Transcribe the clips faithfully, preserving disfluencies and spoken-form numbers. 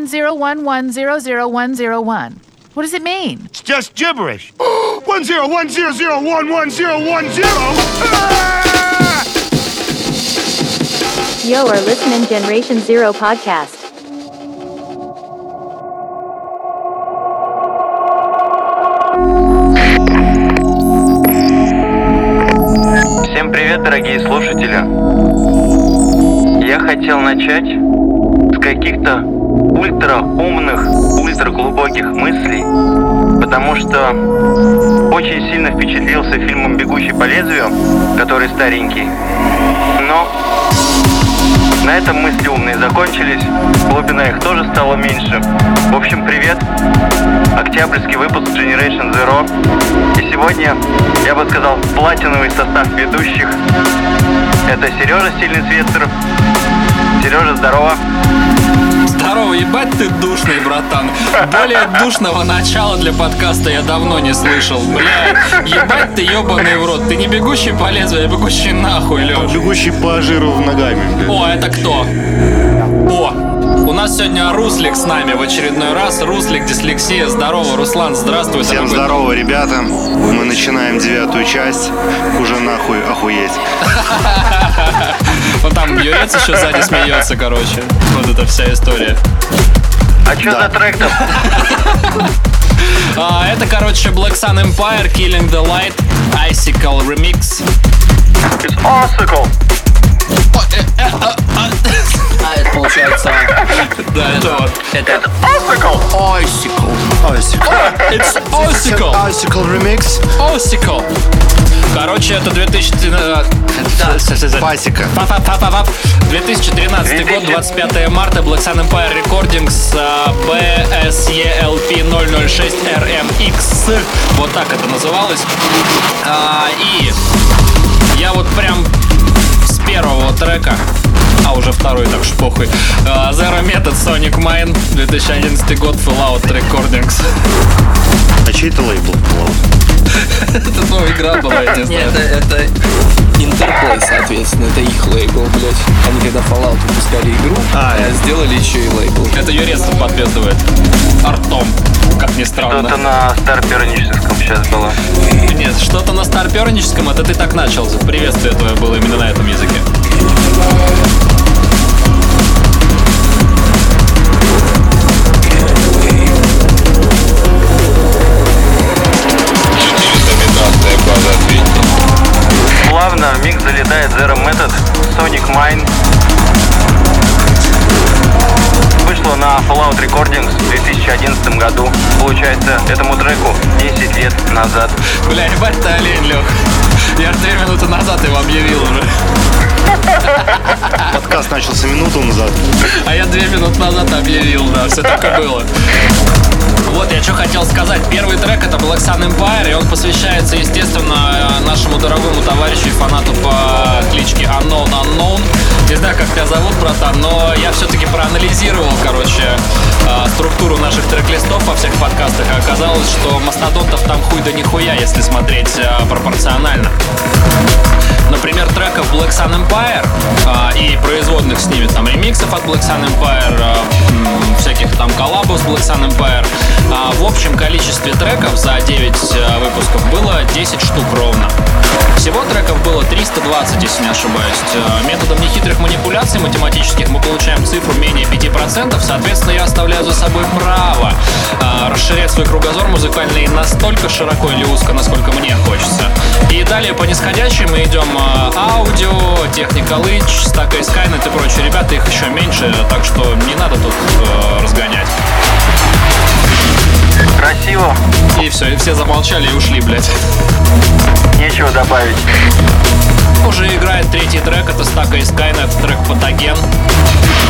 one zero one one zero zero one zero one. What does it mean? It's just gibberish. One zero one zero zero one one zero one zero. Ah! You are listening Generation Zero podcast. Всем привет, дорогие слушатели. Я хотел начать с каких-то ультраумных, ультраглубоких мыслей, потому что очень сильно впечатлился фильмом «Бегущий по лезвию», который старенький. Но на этом мысли умные закончились, глубина их тоже стала меньше. В общем, привет! Октябрьский выпуск Generation Zero. И сегодня, я бы сказал, платиновый состав ведущих. Это Сережа Сильный Светцеров. Сережа, здорово! Здорово, ебать ты душный, братан. Более душного начала для подкаста я давно не слышал. Бля, ебать ты ебаный в рот. Ты не бегущий по лезвию, а бегущий нахуй, Лёш. Бегущий по жиру в ногами, бля. О, это кто? О! У нас сегодня Руслик с нами в очередной раз. Руслик, дислексия. Здорово, Руслан, здравствуй. Всем дорогой. Здорово, ребята. Мы начинаем девятую часть. Уже нахуй охуеть. Он там бьется еще сзади, смеется, короче. Вот эта вся история. А что за трек-то? Это, короче, Black Sun Empire, Killing the Light, Icicle Remix. It's Icicle. А, это получается... Да, это вот. Это Icicle! Icicle! Icicle! It's Icicle! Icicle Remix. Icicle! Короче, это две тысячи тринадцатый год, двадцать пятого марта, Black Sun Empire Recordings, би эс и эл пи ноль ноль шесть эр эм икс. Вот так это называлось. И я вот прям... первого трека, а уже второй, так что похуй. uh, Zero Method, Sonic Mine, две тысячи одиннадцатый год, Fallout Recordings. А чей это лейбл? Это новая игра была, я не знаю. Нет, это Интерплей, соответственно, это их лейбл, блять. Они когда Fallout выпускали игру, сделали еще и лейбл. Это Юрецов подписывает артом, как ни странно. Что-то на старперническом сейчас было. Нет, что-то на старперническом, это ты так начал. Приветствие твое было именно на этом языке. Плавно в миг залетает Zero Method, Sonic Mine. Вышло на Fallout Recordings в две тысячи одиннадцатом году. Получается, этому треку десять лет назад. Бля, ебать ты олень, Лёх. Я две минуты назад его объявил уже. Подкаст начался минуту назад. А я две минуты назад объявил, да, все так и было. Вот я что хотел сказать. Первый трек — это Black Sun Empire, и он посвящается, естественно, нашему дорогому товарищу и фанату по кличке Unknown Unknown. Не знаю, как тебя зовут, братан, но я все-таки проанализировал, короче, структуру наших трек-листов во всех подкастах, и оказалось, что мастодонтов там хуй да нихуя, если смотреть пропорционально. Например, треков Black Sun Empire а, и производных с ними там ремиксов от Black Sun Empire, а, м, всяких там коллабов с Black Sun Empire. А, в общем количестве треков за девять выпусков было десять штук ровно. Всего треков было триста двадцать, если не ошибаюсь. Методом нехитрых манипуляций математических мы получаем цифру менее пяти процентов. Соответственно, я оставляю за собой право а, расширять свой кругозор музыкальный настолько широко или узко, насколько мне хочется. И далее по нисходящей мы идем аудио, Technical Itch, Stack и Skynet и прочие ребята, их еще меньше, так что не надо тут э, разгонять. Красиво. И все, и все замолчали и ушли, блядь. Нечего добавить. Уже играет третий трек, это Stack и Skynet, трек Патоген.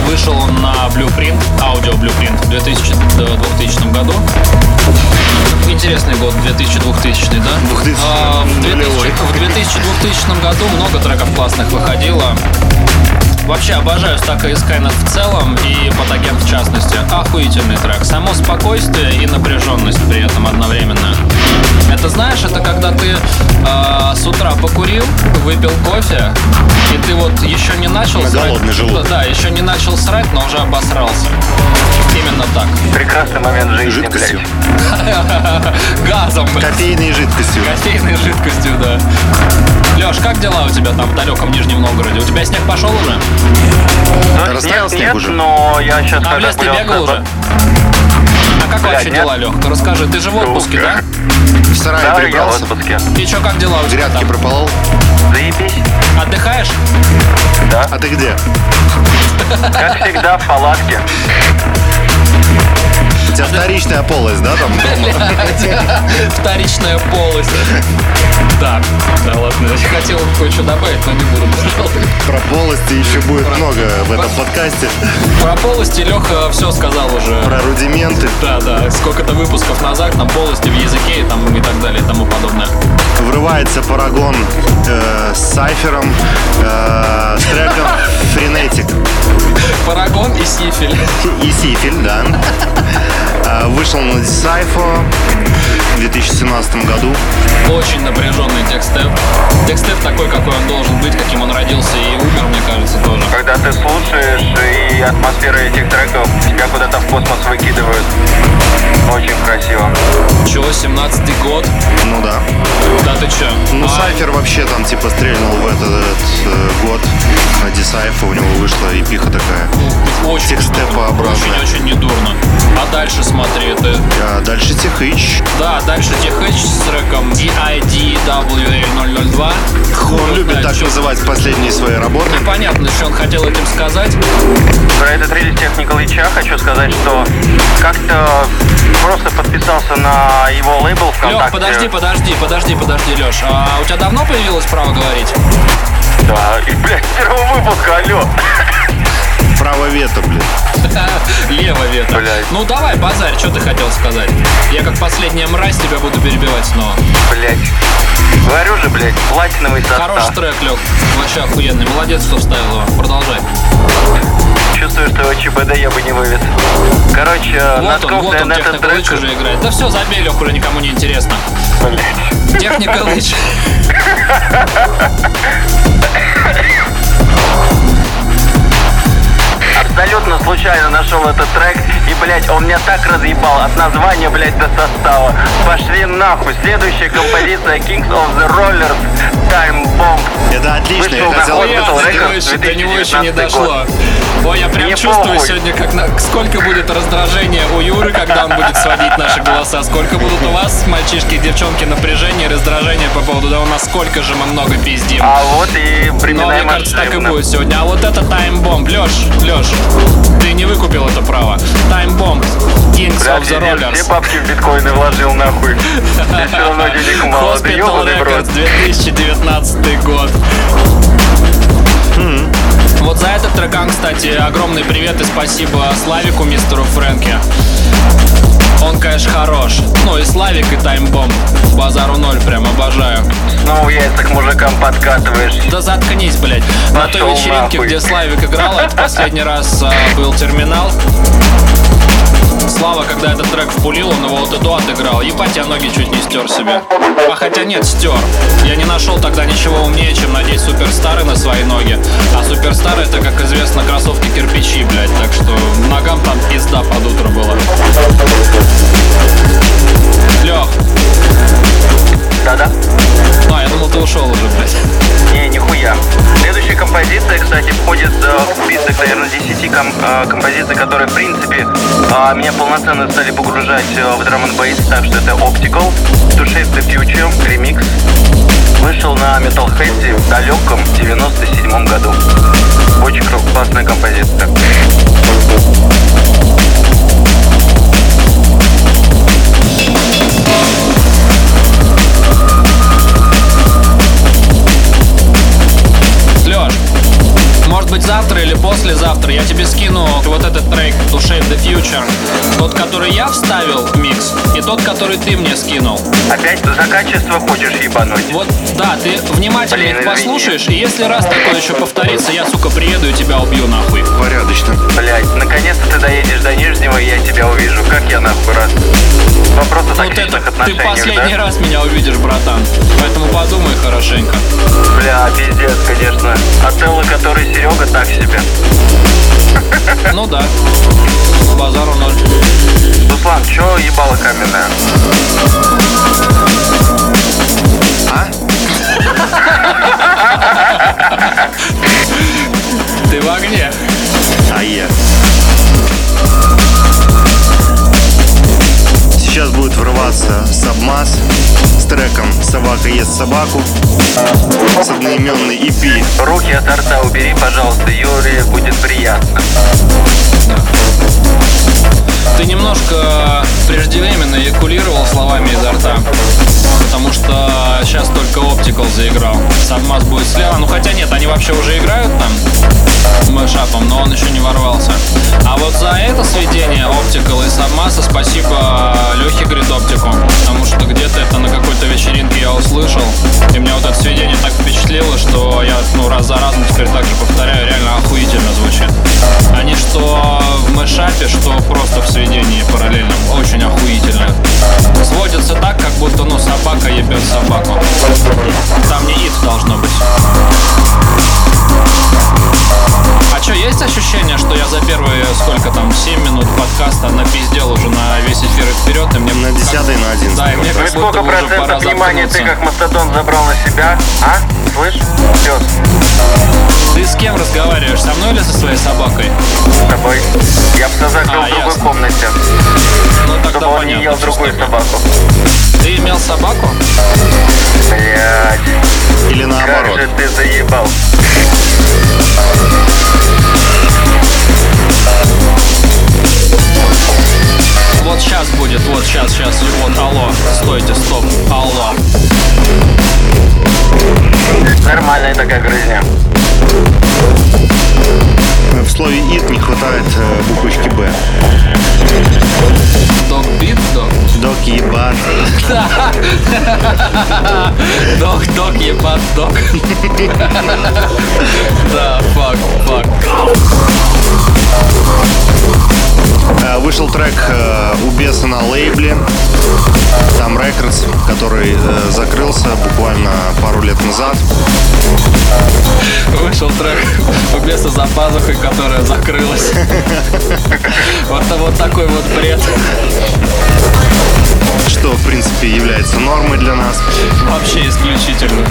Вышел он на Blueprint, аудио Blueprint в двухтысячном году. Интересный год, две тысячи двухтысячный, да? двухтысячный. А, в двухтысячном году много треков классных выходило. Вообще обожаю Stack и Skynet в целом и Патоген в частности. Охуительный трек. Само спокойствие и напряженность при этом одновременно. Это, знаешь, это когда ты э, с утра покурил, выпил кофе, и ты вот еще не начал... На срать, голодный желудок. Да, еще не начал срать, но уже обосрался. Именно так. Прекрасный момент жизни. Жидкостью. Газом. Кофейной жидкостью. Кофейной жидкостью, да. Лёш, как дела у тебя там в далеком Нижнем Новгороде? У тебя снег пошел уже? Ну, снег, снег нет, но я сейчас... А в лес ты бегал уже? А как вообще дела, Лёх? Расскажи, ты же в отпуске, да? В сарае да, прибрался. И чё, как дела у тебя там? Грядки прополол. Заебись. Отдыхаешь? Да. А ты где? Как всегда, в палатке. У тебя вторичная полость, да, там? Вторичная полость. Да. Да ладно, я хотел кое-что добавить, но не буду, пожалуй. Про полости еще будет много в этом подкасте. Про полости Леха все сказал уже. Про рудименты. Да, да. Сколько-то выпусков назад, там полости в языке и там и так далее и тому подобное. Врывается Парагон э, с Сайфером, э, с треком Френетик. Парагон и Сифиль. И Сифиль, да. Вышел на Дисайфо в две тысячи семнадцатом году. Очень напряженный текстеп. Текстеп такой, какой он должен быть, каким он родился и умер, мне кажется, тоже. Когда ты слушаешь, и атмосфера этих треков тебя куда-то в космос выкидывают. Очень красиво. Чего, семнадцатый год? Ну да. Да ты че? Ну, а... Сайфер вообще там типа стрельнул в этот, этот год. На Дисайфо у него вышла эпиха такая. Очень текстепообразная. Очень-очень недурно. А дальше смотри, это... А дальше Техыч. Да, дальше Техыч с треком ди ай ди дабл ю эл ноль ноль два. Он любит так называть последние свои работы. Непонятно, что он хотел этим сказать. Про этот релиз Technical эйч ар хочу сказать, что как-то просто подписался на его лейбл ВКонтакте. Лёх, подожди, подожди, подожди, подожди, Лёш. А у тебя давно появилось право говорить? Да, и, блядь, первого выпуска, алло. Право вето, блядь. Лево вето. Блядь. Ну давай, базарь, что ты хотел сказать? Я как последняя мразь тебя буду перебивать снова. Блядь. Говорю же, блядь, платиновый состав. Хороший трек, Лёх. Вообще охуенный. Молодец, что вставил его. Продолжай. Чувствую, что ЧБД я бы не вывез. Короче, вот надковная на этот трек. Вот он, уже играет. Да все, забей, Лёх, уже никому не интересно. Блядь. Техника лыч. Абсолютно случайно нашел этот трек, и, блядь, он меня так разъебал от названия, блядь, до состава. Пошли нахуй. Следующая композиция Kings of the Rollers Time Bomb. Это отлично. Вышел на Hospital Records до него еще не дошло. Ой, я прям мне чувствую похуй. Сегодня, как на... сколько будет раздражения у Юры, когда он будет сводить наши голоса. Сколько будут у вас, мальчишки и девчонки, напряжения и раздражения по поводу того, насколько же мы много пиздим. А вот и времена. Но, мне кажется, так и будет сегодня. А вот это Time Bomb. Леш, Леш, ты не выкупил это право. Time Bomb, Kings of the Rollers. Все бабки в биткоины вложил нахуй. Я все равно денег мало. Hospital Records, две тысячи девятнадцатый год. Вот за этот трекан, кстати, огромный привет и спасибо Славику, мистеру Фрэнке. Он, конечно, хорош. Ну и Славик, и Таймбомб. Базару ноль, прям обожаю. Ну, яйца к мужикам подкатываешь. Да заткнись, блядь. Пошел на той вечеринке, нахуй, где Славик играл, это последний раз был терминал. Слава, когда этот трек впулил, он его вот иду отыграл. Ебать, я ноги чуть не стер себе. А хотя нет, стер. Я не нашел тогда ничего умнее, чем надеть суперстары на свои ноги. А суперстары — это, как известно, кроссовки-кирпичи, блядь. Так что ногам там пизда под утро было. Лёх. Да-да. А, я думал, ты ушел уже, блядь. Не, нихуя. Следующая композиция, кстати, входит в список, наверное, десяти композиций, которые, в принципе, меня полноценно стали погружать в Drum энд Bass, так что это Optical, To Shape the Future, Remix. Вышел на Metalhead в далеком девяносто седьмом году. Очень классная композиция. Может быть, завтра или послезавтра я тебе скину вот этот трек To Shape the Future. Тот, который я вставил в микс, и тот, который ты мне скинул. Опять за качество хочешь ебануть? Вот, да, ты внимательно их послушаешь, и если раз такое еще повторится, я, сука, приеду и тебя убью нахуй. Порядочно. Блять, наконец-то ты доедешь до Нижнего, и я тебя увижу. Как я нахуй рад. вопросу токсичных отношений, да? Ты последний раз меня увидишь, братан. Поэтому подумай хорошенько. Бля, пиздец, конечно. Отелло, который Серега, так себе. Ну да. Базару ноль. Руслан, чё ебало каменное? А? Ты в огне. А я. Сейчас будет врываться Сабмаз с треком «Собака ест собаку» с одноименной и пи. Руки от рта убери, пожалуйста, Юрию будет приятно. Ты немножко преждевременно эякулировал словами изо рта, потому что сейчас только Optical заиграл. Сабмаз будет слева, ну хотя нет, они вообще уже играют там мэшапом, но он еще не ворвался. А вот за это сведение Optical и Сабмаза спасибо Лехе Гридоптику, потому что где-то это на какой-то вечеринке я услышал, и меня вот это сведение так впечатлило, что я ну раз за разом теперь так же повторяю, реально охуительно звучит. Они что в мэшапе, что просто в сведении параллельном, очень охуительно. Сводится так, как будто ну собака ебет собаку. Там не иф должно быть. А что, есть ощущение, что я за первые сколько там семь минут подкаста напиздел уже на весь эфир и вперед, и мне на десятый на один. Да, и мне как будто уже пора внимания ты как мастодон забрал на себя, а? Слышь, пёс. Ты с кем разговариваешь, со мной или со своей собакой? С тобой. Я бы сказал, что а, в другой комнате. Ну тогда чтобы понятно, он не ел другую собаку. Ты имел собаку? Блядь. Или наоборот. Как же ты заебал. Вот сейчас будет, вот сейчас, сейчас, вот, алло, стойте, стоп, алло. Нормальная такая грызня. В слове «ит» не хватает э, буквочки «б». Док бит, док? Док ебат. Док, док ебат, док. Да, фак, фак. Вышел трек э, у Беса на лейбле Там Records, который э, закрылся буквально пару лет назад. Вышел трек у Беса за пазухой, которая закрылась. Вот, вот такой вот бред. Что, в принципе, является нормой для нас. Вообще исключительно.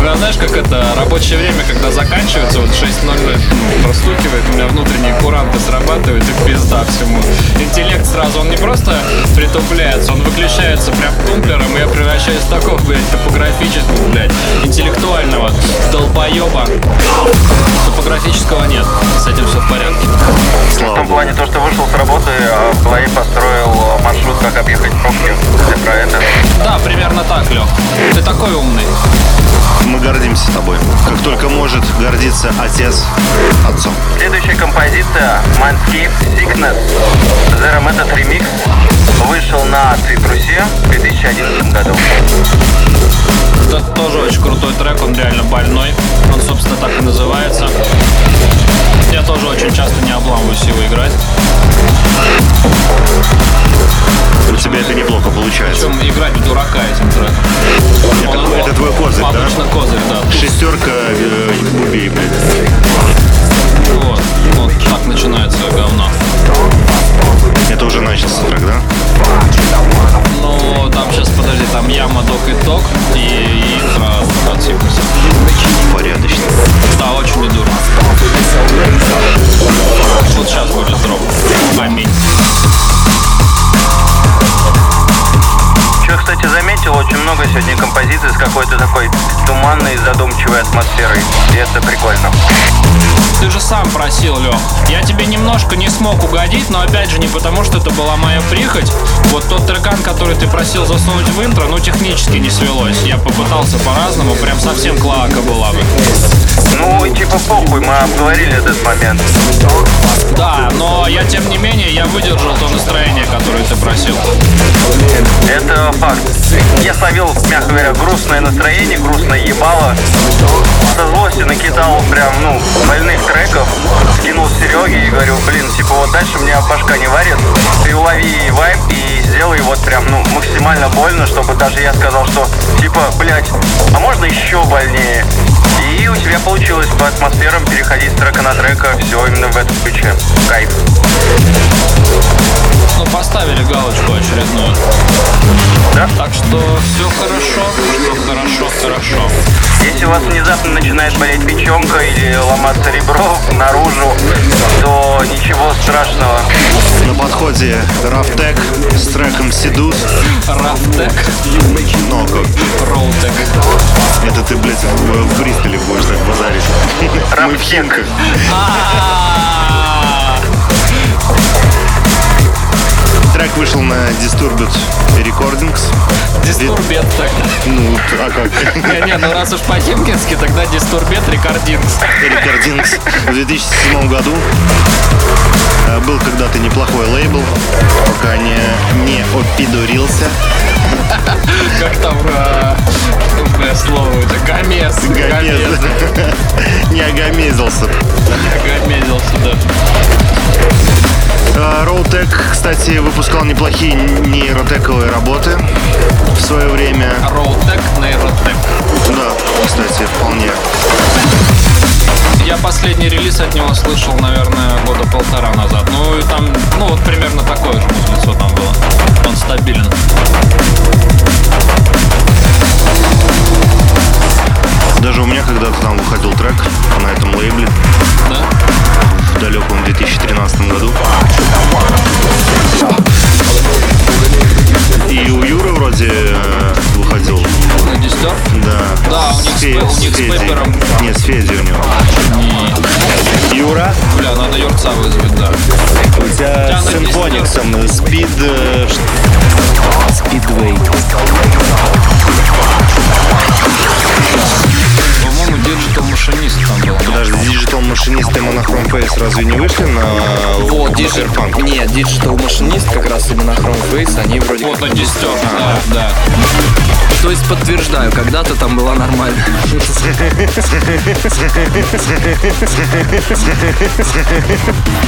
Ну, знаешь, как это рабочее время, когда заканчивается, вот шесть ноль ноль простукивает, у меня внутренние куранты срабатывают, и пизда всему. Интеллект сразу, он не просто притупляется, он выключается прям тумблером, и я превращаюсь в такого, блядь, топографического, блядь, интеллектуального долбоеба. Топографического нет, с этим все в порядке. Слава в том плане, то, что вышел с работы, в голове построил маршрут, как объехать пробки. Ты про это? Да, примерно так, Лёх. Ты такой умный. Мы гордимся тобой. Как только может гордиться отец отцом. Следующая композиция Manscaped Sickness Zero Method Remix вышел на Цитрусе в две тысячи одиннадцатом году. Это тоже очень крутой трек, он реально больной. Он, собственно, так и называется. Я тоже очень часто не обламываюсь его играть. У тебя это неплохо получается. Причем играть в дурака этим треком. Это, он, это он, твой козырь, да? Обычно козырь, да. Шестерка э, бубей, блядь. Вот, вот так начинается говно. Это уже начался трек, да? Ну, там сейчас, подожди, там яма, док и ток, и, и интро от Сикнесса. Порядочно. Да, очень недурно. Вот сейчас будет дроп. Аминь. Чё, кстати, заметил, очень много сегодня композиций с какой-то такой туманной, задумчивой атмосферой. И это прикольно. Ты же сам просил, Лёх. Я тебе немножко не смог угодить, но опять же не потому, что это была моя прихоть. Вот тот трекан, который ты просил засунуть в интро, ну технически не свелось. Я попытался по-разному, прям совсем клоака была бы. Ну, типа похуй, мы обговорили этот момент. Да, но я тем не менее, я выдержал то настроение, которое ты просил. Это факт. Я словил, мягко говоря, грустное настроение, грустное ебало. Со злостью накидал прям, ну, больных треков. Скинул Сереге и говорю, блин, типа вот дальше мне башка не варит. Ты улови вайп и сделай делаю, и вот прям, ну, максимально больно, чтобы даже я сказал, что, типа, блядь, а можно еще больнее? И у тебя получилось по атмосферам переходить с трека на трека, все именно в этом ключе. Кайф. Ну, поставили галочку очередную. Да? Так что все хорошо, все хорошо, хорошо. Если у вас внезапно начинает болеть печенка или ломаться ребро наружу, то ничего страшного. На подходе Рафтек с треком Сидус. Рафтек. Ногу. Ролтек. Это ты, блядь, в Бристоле будешь так базарить. Мы в Хенках. Трек вышел на Disturbed Recordings. Disturbed так. Ну, а как? Не, ну раз уж по-химкински, тогда Disturbed Recordings. Recordings. В две тысячи седьмом году был когда-то неплохой лейбл, пока не, не опидорился. Как там тупое слово это? Гомез. Гомез. Не огомезился. Не огомезился, да. Роутек, кстати, выпускал неплохие нейротековые работы в свое время. Роутек, нейротек. Да, кстати, вполне. Я последний релиз от него слышал, наверное, года полтора назад. Ну и там, ну вот примерно такое же музлицо там было. Он стабилен. Даже у меня когда-то там выходил трек на этом лейбле. Да? В далеком две тысячи тринадцатом году. И у Юры вроде выходил. На Дистёрб? Да. Да, у них с, Фе- с, с Пеппером. Нет, с Федей у него. Нет. Юра? Бля, надо Юрца вызвать, да. У тебя с Симфониксом Спид... Спидвей. По-моему, Digital Machinist там был. Подожди, Digital Machinist и Monochrome Face разве не вышли на вот, Cyberpunk? Дижи... Нет, Digital Machinist как раз и Monochrome Face, они вроде вот, как... Вот, Disturbed, да, да. То есть подтверждаю, когда-то там была нормальная.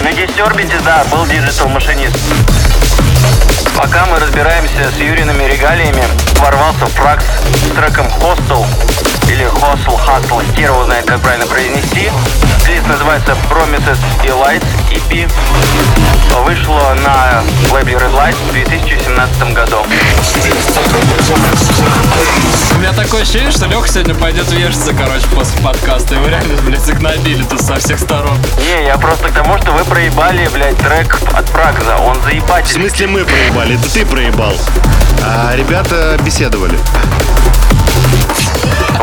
На Disturbed, да, был Digital Machinist. Пока мы разбираемся с Юриными регалиями, ворвался Фракс с треком Hostel, или Hostel, Hustle, хер его знает, как правильно произнести. Здесь называется Promises и Lights и пи. Вышло на лейбле Red Light в две тысячи семнадцатом году. У меня такое ощущение, что Лёха сегодня пойдет вешаться, короче, после подкаста. Его реально, блядь, загнобили тут со всех сторон. Не, я просто к тому, что вы проебали, блядь, трек от Фракса. Он заебатель. В смысле мы проебали? Это ты проебал. А ребята беседовали.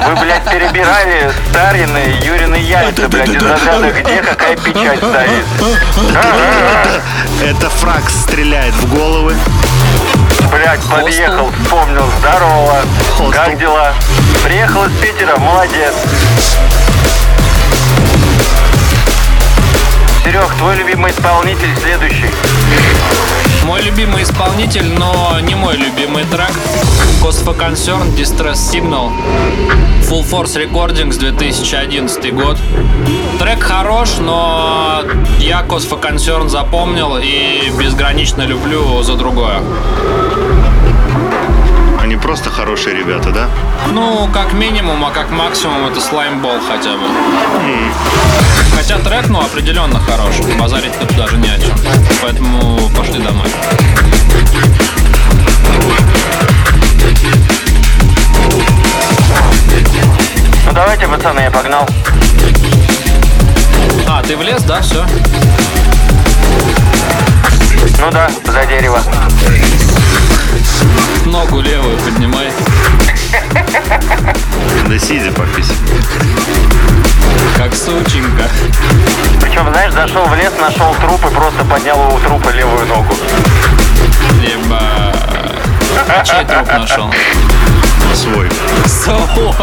Вы, блядь, перебирали старины, Юрины яйца, блядь, из зажатых, где какая печать стоит. Это Фракс стреляет в головы. Блядь, подъехал, вспомнил, здорово, как дела? Приехал из Питера, молодец. Серег, твой любимый исполнитель следующий. Мой любимый исполнитель, но не мой любимый трек. Cause for Concern, Distress Signal. Full Force Recordings, две тысячи одиннадцатый год. Трек хорош, но я Cause for Concern запомнил и безгранично люблю за другое. Они просто хорошие ребята, да? Ну, как минимум, а как максимум это слаймбол хотя бы. Mm. Хотя трек, ну, определенно хорош. Базарить тут даже не о чем. Поэтому пошли домой. Ну, давайте, пацаны, я погнал. А, ты влез, да? Все? Ну да, за дерево. Ногу левую поднимай. Да сиди, попись. Как сученька. Причем, знаешь, зашел в лес, нашел труп и просто поднял у трупа левую ногу. Либо... А чей труп нашел? Свой. Свой.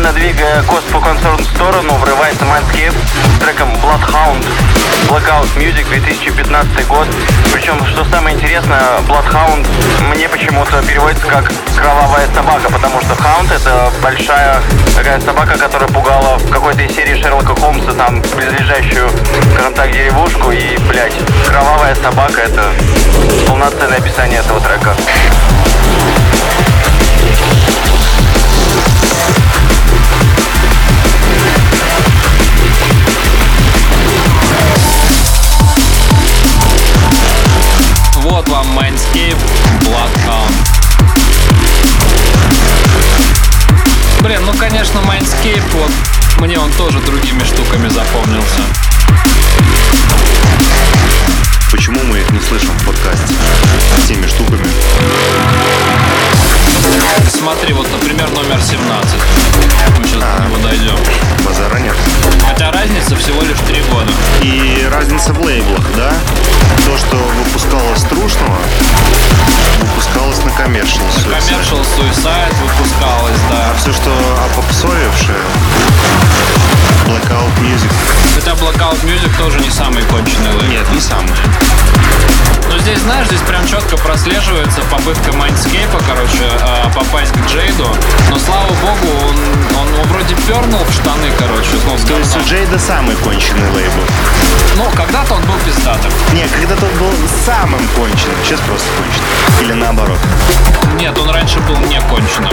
Плавно двигая Cospo Concern в сторону, врывается Mindscape с треком Bloodhound, Blackout Music, две тысячи пятнадцатый год. Причем, что самое интересное, Bloodhound мне почему-то переводится как «кровавая собака», потому что Hound — это большая такая собака, которая пугала в какой-то из серии Шерлока Холмса там близлежащую, скажем так, деревушку, и, блядь, «кровавая собака» — это полноценное описание этого трека. Вот вам Mindscape, Bloodhound. Блин, ну конечно, Mindscape, вот мне он тоже другими штуками запомнился. Почему мы их не слышим в подкасте? Теми штуками. Смотри, вот, например, номер семнадцать. Мы сейчас а, до него дойдем. Базара нет. Хотя разница всего лишь три года. И разница в лейблах, да? То, что выпускалось Трушного, выпускалось на Commercial Suicide. На Commercial Suicide выпускалось, да. А все, что опопсовившее, Blackout Music. Хотя Blackout Music тоже не самый конченый лейбл. Нет, не самый. Но здесь, знаешь, здесь прям четко прослеживается попытка Mindscape, короче, попасть к Джейду. Но, слава богу, он, он, он вроде пернул в штаны, короче. Ну, то есть у Джейда самый конченый лейбл. Ну, когда-то он был пиздатым. Не, когда-то он был самым конченым. Сейчас просто кончен. Или наоборот. Нет, он раньше был не конченым.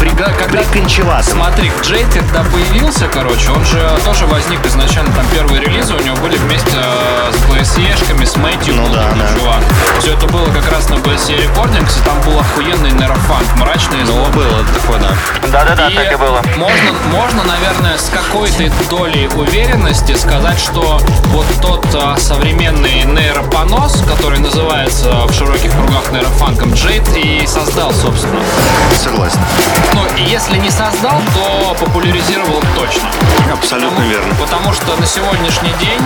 Прига... Когда... Прикончеватым. Смотри, Джейд, когда появился, короче, он же тоже возник изначально. Там первые релизы у него были вместе с би эс и-шками, с Мэтью. Ну да, да. Чувак. Все это было как раз на би эс и Recordings, и там был охуенный нейрофанк, мрачный звук. Ну, было такое, да. Да-да-да, так и было. Можно, можно, наверное, с какой-то долей уверенности сказать, что вот тот а, современный нейропонос, который называется в широких кругах нейрофанком, Джейд и создал, собственно. Согласен. Ну, если не создал, то популяризировал точно. Абсолютно потому, верно. Потому что на сегодняшний день...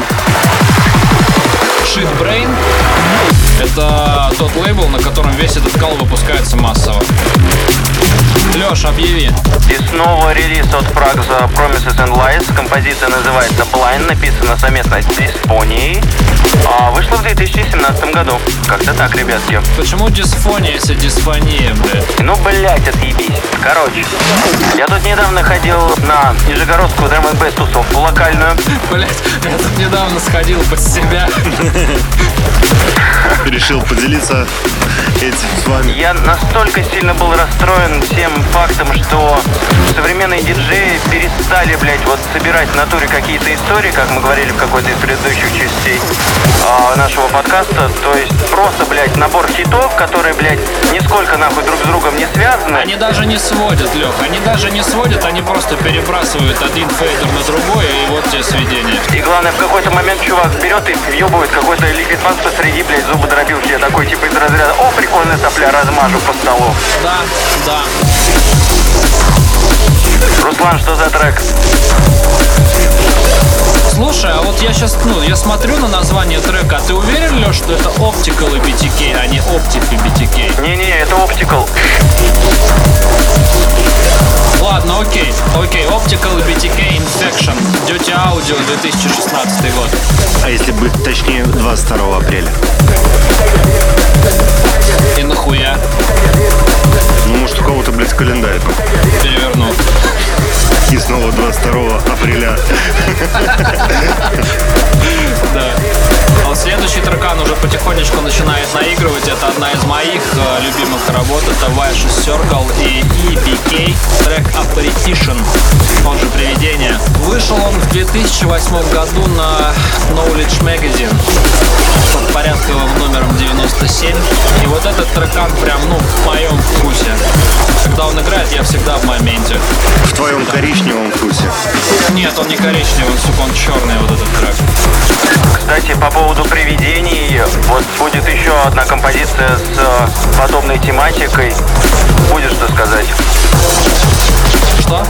Shitbrain — это тот лейбл, на котором весь этот кал выпускается массово. Лёш, объяви. И снова релиз от Фрагза Promises and Lies. Композиция называется Blind, написана совместно с Dysphonia. А вышла в две тысячи семнадцатом году. Как-то так, ребятки. Почему Dysphonia, если Dysphonia, блядь? Ну, блядь, отъебись. Короче, я тут недавно ходил на нижегородскую Drum энд Bass тусовку локальную. Блядь, я тут недавно сходил под себя. Решил поделиться этим с вами. Я настолько сильно был расстроен тем фактом, что современные диджеи перестали, блядь, вот собирать в натуре какие-то истории, как мы говорили в какой-то из предыдущих частей э, нашего подкаста. То есть просто, блядь, набор хитов, которые, блядь, нисколько нахуй друг с другом не связаны. Они даже не сводят, Лёх, они даже не сводят, они просто перебрасывают один фейдер на другой, и вот тебе сведение. И главное, в какой-то момент чувак берет и въебывает какой-то ликвидфанк посреди, блядь, зубодробилки. Я такой, типа, из разряда: о, прикольная сопля, размажу по столу. Да, да. Руслан, что за трек? Слушай, а вот я сейчас, ну, я смотрю на название трека, а ты уверен, Лёш, что это Optical и би ти кей, а не Optic и би ти кей? Не-не, это Optical. Ладно, окей, окей, Optical и би ти кей Infection, Duty Audio, две тысячи шестнадцатый год. А если быть точнее, двадцать второго апреля? И нахуя? Ну, может, у кого-то, блядь, календарь там. Перевернул. И снова двадцать второго апреля. Да. А следующий трекан уже потихонечку начинает наигрывать. Это одна из моих любимых работ. Это Vicious Circle и и би кей. Трек Apparition, он же Привидение. Вышел он в две тысячи восьмом году на Knowledge Magazine под порядковым номером девяносто семь. И вот этот трекан прям, ну, в моем вкусе. Когда он играет, я всегда в моменте. В твоем всегда. Коричневом вкусе? Нет, он не коричневый, сука, он черный, вот этот трек. Кстати, по поводу привидений, вот будет еще одна композиция с подобной тематикой. Будет что сказать? Что?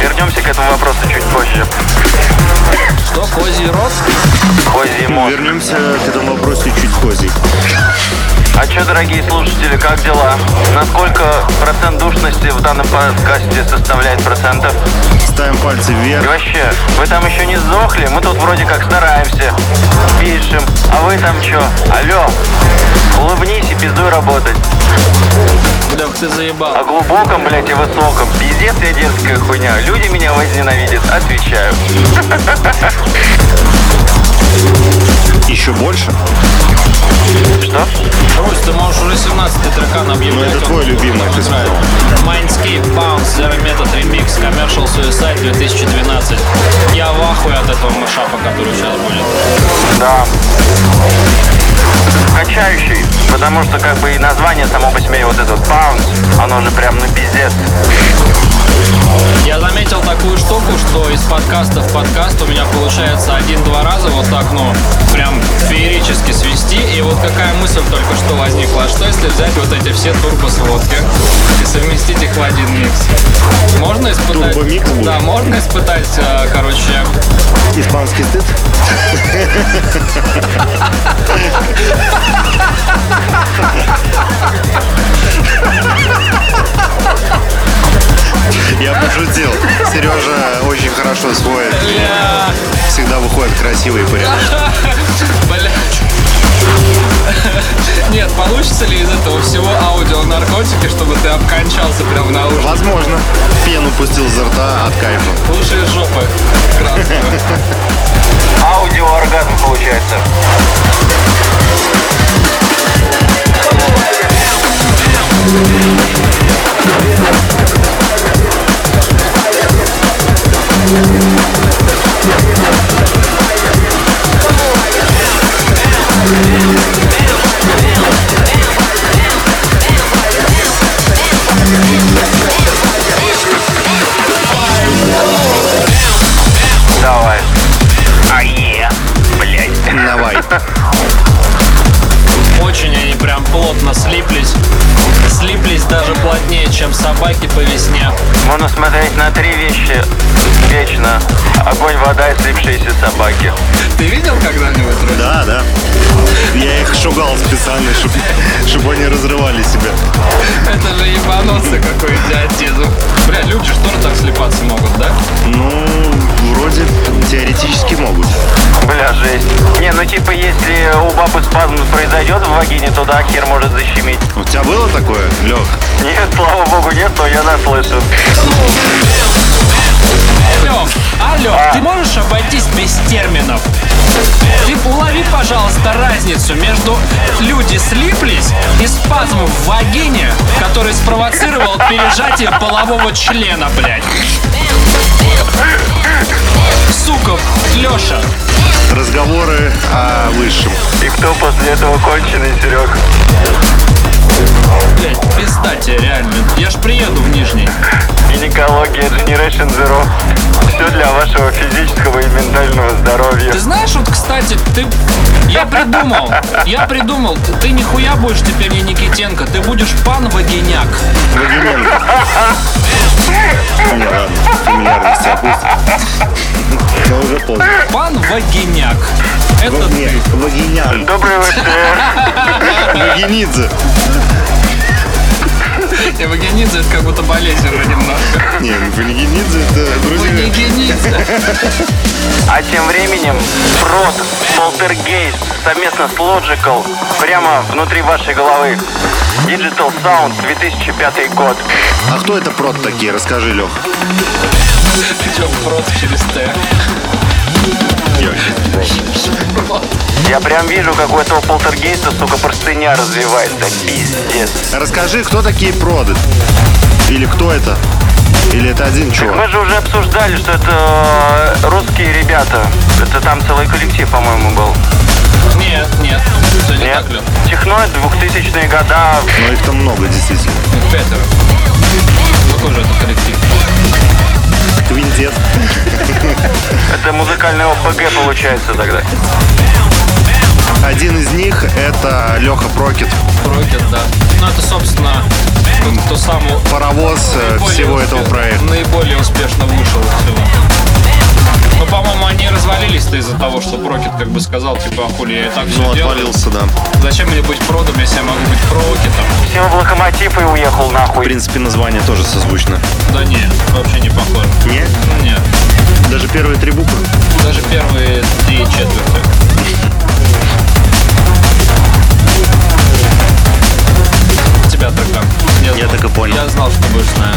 Вернемся к этому вопросу чуть позже. Что, козий рот? Козий мозг. Вернемся к этому вопросу чуть позже. А че, дорогие слушатели, как дела? Насколько процент душности в данном подкасте составляет процентов? Ставим пальцы вверх. И вообще, вы там еще не сдохли? Мы тут вроде как стараемся, пишем. А вы там че? Алло, улыбнись и пиздуй работать. Блёк, ты заебал. О глубоком, блядь, и высоком. Пиздец я детская хуйня. Люди меня возненавидят, отвечаю. Еще больше? Что? Русь, ты можешь уже семнадцатый трекан объявлять. Ну это твой любимый, ты знаешь. Mindscape, Bounce, Zero Method Remix, Commercial Suicide две тысячи двенадцать. Я в ахуе от этого мышапа, который сейчас будет. Да. Качающий, потому что как бы и название само по себе, вот этот Bounce, оно же прям на пиздец. Я заметил такую штуку, что из подкаста в подкаст у меня получается один-два раза вот так, ну, прям феерически свести. И вот какая мысль только что возникла, что если взять вот эти все турбо-сводки и совместить их в один микс? Можно испытать... Турбо-микс? Да, можно испытать, короче... Испанский стыд? Я пошутил. Сережа очень хорошо свой. Бля. Всегда выходит красивый и порядочный. Нет, получится ли из этого всего аудио наркотики, чтобы ты обкончался прямо в наушниках? Возможно. Пену пустил изо рта от кайфа. Лучше из жопы. Аудио-оргазм получается. Давай. Ае, блядь. Давай. Очень они прям плотно слиплись. Слиплись даже плотнее, чем собаки по весне. Можно смотреть на три вещи вечно. Огонь, вода и слипшиеся собаки. Ты видел когда-нибудь? Вроде? Да, да. Я их шугал специально, чтобы, чтобы они разрывали себя. Это же ебаносы, какой идиотизм. Бля, люди же тоже так слипаться могут, да? Ну, вроде теоретически могут. Бля, жесть. Не, ну типа, если у бабы спазм произойдет в вагине, то да, хер может защемить. У тебя было такое, Лёх? Нет, слава богу, нет, но я наслышан. Алло, алло, а? Ты можешь обойтись без терминов? Ты улови, пожалуйста, разницу между «люди слиплись» и спазмом в вагине, который спровоцировал пережатие полового члена, блядь. Сука, Лёша. Разговоры о высшем. И кто после этого конченый, Серёг? Блять, пизда тебе, реально. Я ж приеду в Нижний. Гинекология, Generation Zero. Все для вашего физического и ментального здоровья. Ты знаешь, вот, кстати, ты... Я придумал. Я придумал. Ты, ты нихуя будешь теперь не Никитенко. Ты будешь пан Вагиняк. Вагиненко. Не рано. Ты меня растерпишь. Но уже поздно. Пан Вагиняк. Это ты. Вагиняк. Добрый вечер. Вагинидзе. Не, вагинидзе это как будто болезнь уже немножко. Не, вагинидзе это друзья. Вагинидзе. А тем временем прот, полтергейст совместно с Logical прямо внутри вашей головы. Digital Sound две тысячи пятый год. А кто это прот такие? Расскажи, Лёх. Причем прот через Т. Я прям вижу, как у этого полтергейста, сука, простыня развивается. Пиздец. Расскажи, кто такие проды? Или кто это? Или это один чувак? Мы же уже обсуждали, что это русские ребята. Это там целый коллектив, по-моему, был. Нет, нет. Все не так, Лёд. Техно двухтысячные года. Но их там много, действительно. Их пятеро. Какой же это коллектив? Квинтет. Это музыкальный ОПГ получается тогда. Один из них это Лёха Прокет. Прокет, да. Ну это, собственно, то самое... Паровоз всего этого проекта. Наиболее успешно вышел всего. Ну по-моему, они развалились-то из-за того, что Прокет как бы сказал, типа, а хули я и так ну, все отвалился, делаю. Да. Зачем мне быть продом, если я могу быть Прокетом? Все в Локомотив и уехал нахуй. В принципе, название тоже созвучно. Да не, вообще не похоже. Нет? Нет. Даже первые три буквы? Даже первые три четверти. Тебя так как? Я, я так и понял. Я знал, что будешь на...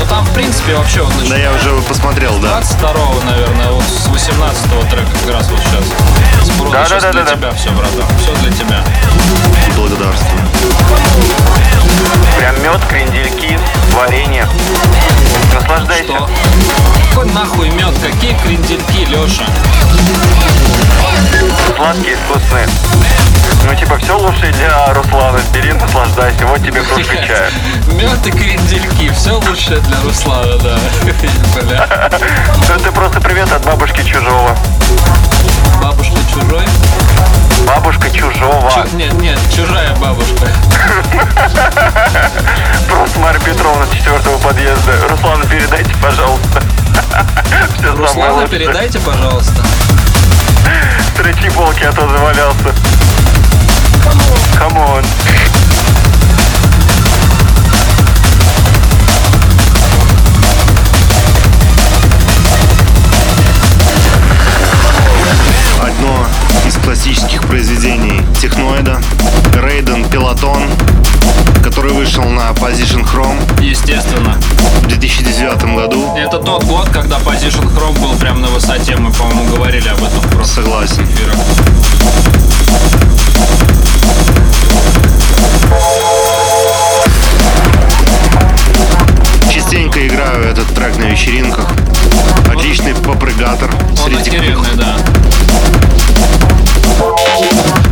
Ну там, в принципе, вообще он начинает. Да, я уже посмотрел, да. двадцать второго, наверное, вот с восемнадцатого трека как раз вот сейчас. Сброд да, сейчас да, да, для да, тебя да. Все, братан, все для тебя. Благодарствую. Прям мед, крендельки, варенье. Наслаждайся. Что? Какой нахуй мед? Какие крендельки, Леша? Сладкие, вкусные. Ну типа все лучше для Руслана. Бери, наслаждайся, вот тебе кружка чая. Мед и крендельки, все лучшее для Руслана, да. Ну это просто привет от бабушки чужого. Бабушка чужой? Бабушка чужого. Чу- нет, нет, чужая бабушка. Просто Марья Петровна с четвертого подъезда. Руслану передайте, пожалуйста. Руслану передайте, пожалуйста. Строчи полки, а то завалялся. Come on. Одно из классических произведений техноида Raiden Peloton, который вышел на Position Chrome. Естественно. В две тысячи девятом году. Это тот год, когда Position Chrome был прям на высоте. Мы, по-моему, говорили об этом просто. Согласен. Эфирах. Частенько играю этот трек на вечеринках. Отличный попрыгатор. Он охеренный, да.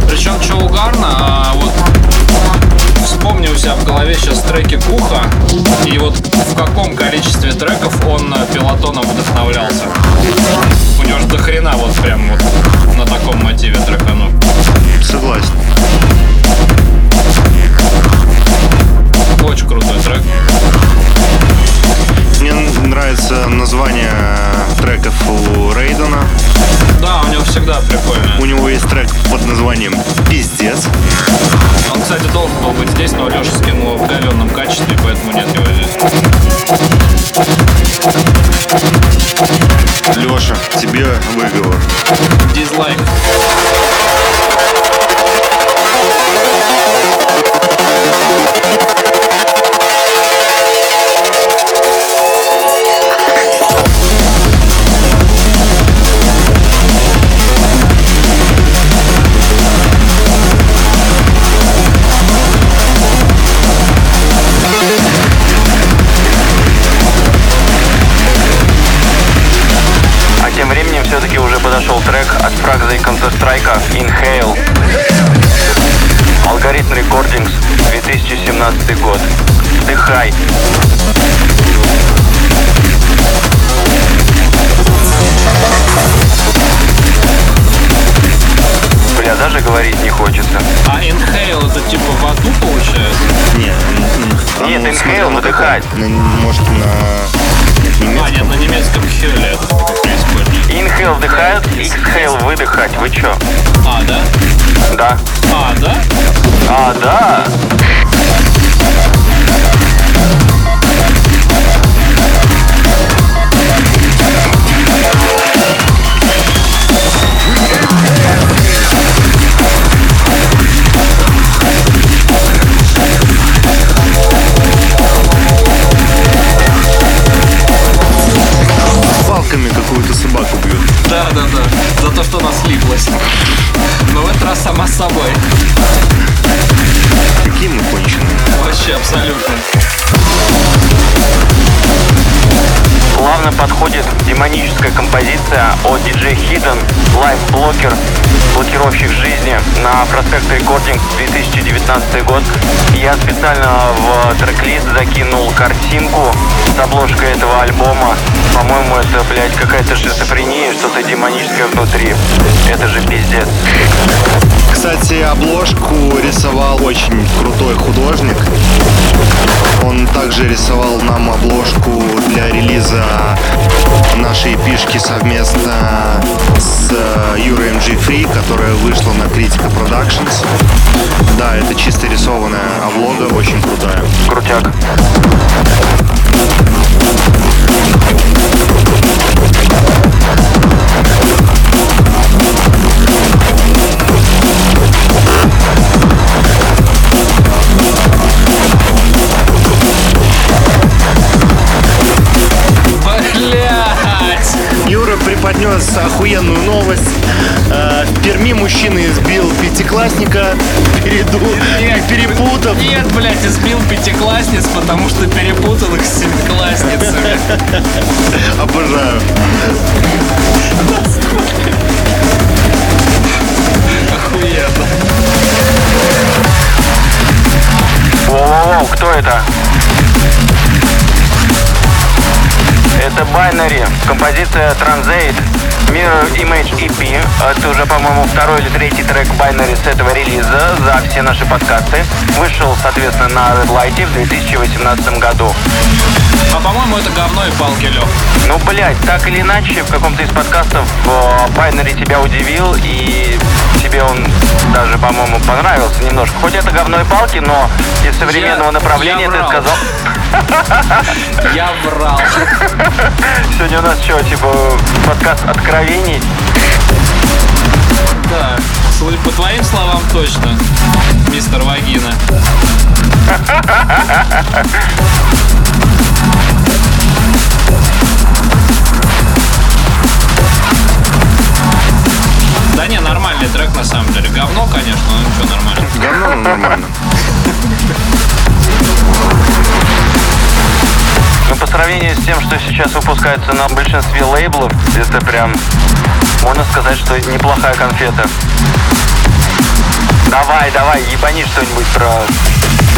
Причем, что угарно, а вот вспомнил у себя в голове сейчас треки Куха. И вот в каком количестве треков он Пелотоном вдохновлялся. У него же до хрена вот прям вот на таком мотиве трекану. Согласен. Очень крутой трек. Мне нравится название треков у Рейдена. Да, у него всегда прикольно. У него есть трек под названием «Пиздец». Он, кстати, должен был быть здесь, но Леша скинул в говенном качестве, поэтому нет его здесь. Леша, тебе выговор. Дизлайк. Все-таки уже подошел трек от Фрагза и Counter-Strike Inhale. Алгоритм Recordings, две тысячи семнадцатый год. Вдыхай. Бля, даже говорить не хочется. А Inhale это типа в аду получается? Нет, нет, Inhale выдыхать. Может на... А, нет, на немецком хеле это происходит. Инхейл вдыхают, эксхейл выдыхать. Вы чё? А, да? Да. А, да? А, да. Какую-то собаку бьют. Да, да, да. За то, что она слиплась. Но в этот раз сама с собой. Какие мы конченые. Вообще, абсолютно. Плавно подходит демоническая композиция от ди джей Hidden, Life Blocker, блокировщик жизни, на Prospect Recordings, две тысячи девятнадцатый год. Я специально в трек-лист закинул картинку с обложкой этого альбома. По-моему, это, блядь, какая-то шизофрения, что-то демоническое внутри. Это же пиздец. Кстати, обложку рисовал очень крутой художник. Он также рисовал нам обложку для релиза наши эпишки совместно с Юрием G Free, которая вышла на Критика Productions. Да, это чисто рисованная облога, очень крутая. Крутяк. Поднес охуенную новость. В Перми мужчина избил пятиклассника переду... Нет, перепутав. Нет, блядь, избил пятиклассниц, потому что перепутал их с семиклассницами. Обожаю. Охуенно. О, кто это? Это Binary, композиция Transate, Mirror Image и пи. Это уже, по-моему, второй или третий трек Binary с этого релиза за все наши подкасты. Вышел, соответственно, на Red Light в две тысячи восемнадцатом году. А, по-моему, это говно и палки, Лёх. Ну, блядь, так или иначе, в каком-то из подкастов Binary тебя удивил, и тебе он даже, по-моему, понравился немножко. Хоть это говно и палки, но из современного я, направления я ты сказал... Я врал. Сегодня у нас что, типа, подкаст откровений? Да, по твоим словам точно, мистер Вагина. Да не, нормальный трек на самом деле. Говно, конечно, но ничего, нормально. Говно, но нормально. Но по сравнению с тем, что сейчас выпускается на большинстве лейблов, это прям, можно сказать, что неплохая конфета. Давай, давай, ебани что-нибудь про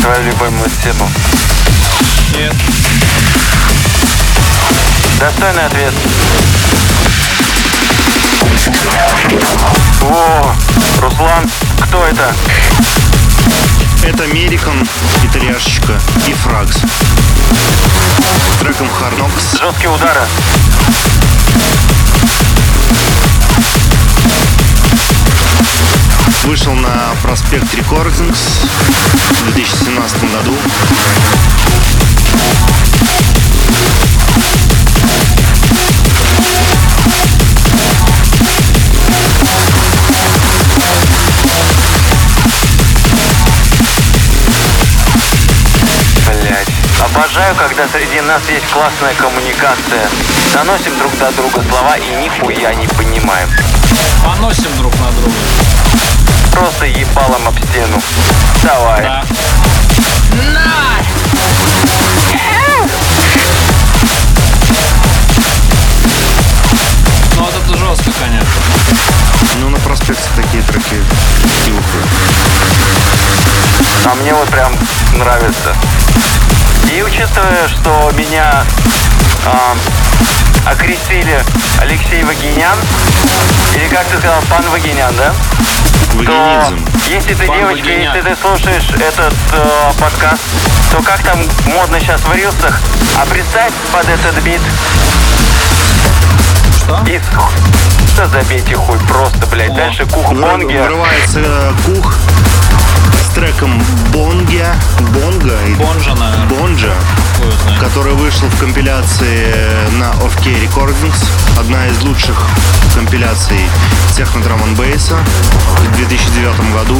твою любимую тему. Нет. Достойный ответ. О, Руслан, кто это? Это Мерикон, итальяшечка и Фракс. С треком Харнокс. Жесткие удары. Вышел на Prospect Recordings в две тысячи семнадцатом году. Обожаю, когда среди нас есть классная коммуникация. Наносим друг на друга слова и нихуя не понимаем. Поносим друг на друга. Просто ебалом об стену. Давай. Да. На! Ну вот это жестко, конечно. Ну на проспекте такие треки и уходят. А мне вот прям нравится. И учитывая, что меня э, окрестили Алексей Вагинян, или как ты сказал, пан Вагинян, да? Вагинизм. То, если ты пан девочка, Вагинян. Если ты слушаешь этот э, подкаст, то как там модно сейчас в рилсах, а представь под этот бит. Что? И... Да забейте хуй, просто, блядь. О. Дальше кух-бонги. Врывается э, кух. Треком Бонга, Бонга, Бонжа, Бонжа, который вышел в компиляции на о эф кей Recordings, одна из лучших компиляций техно драм энд бейса в две тысячи девятом году.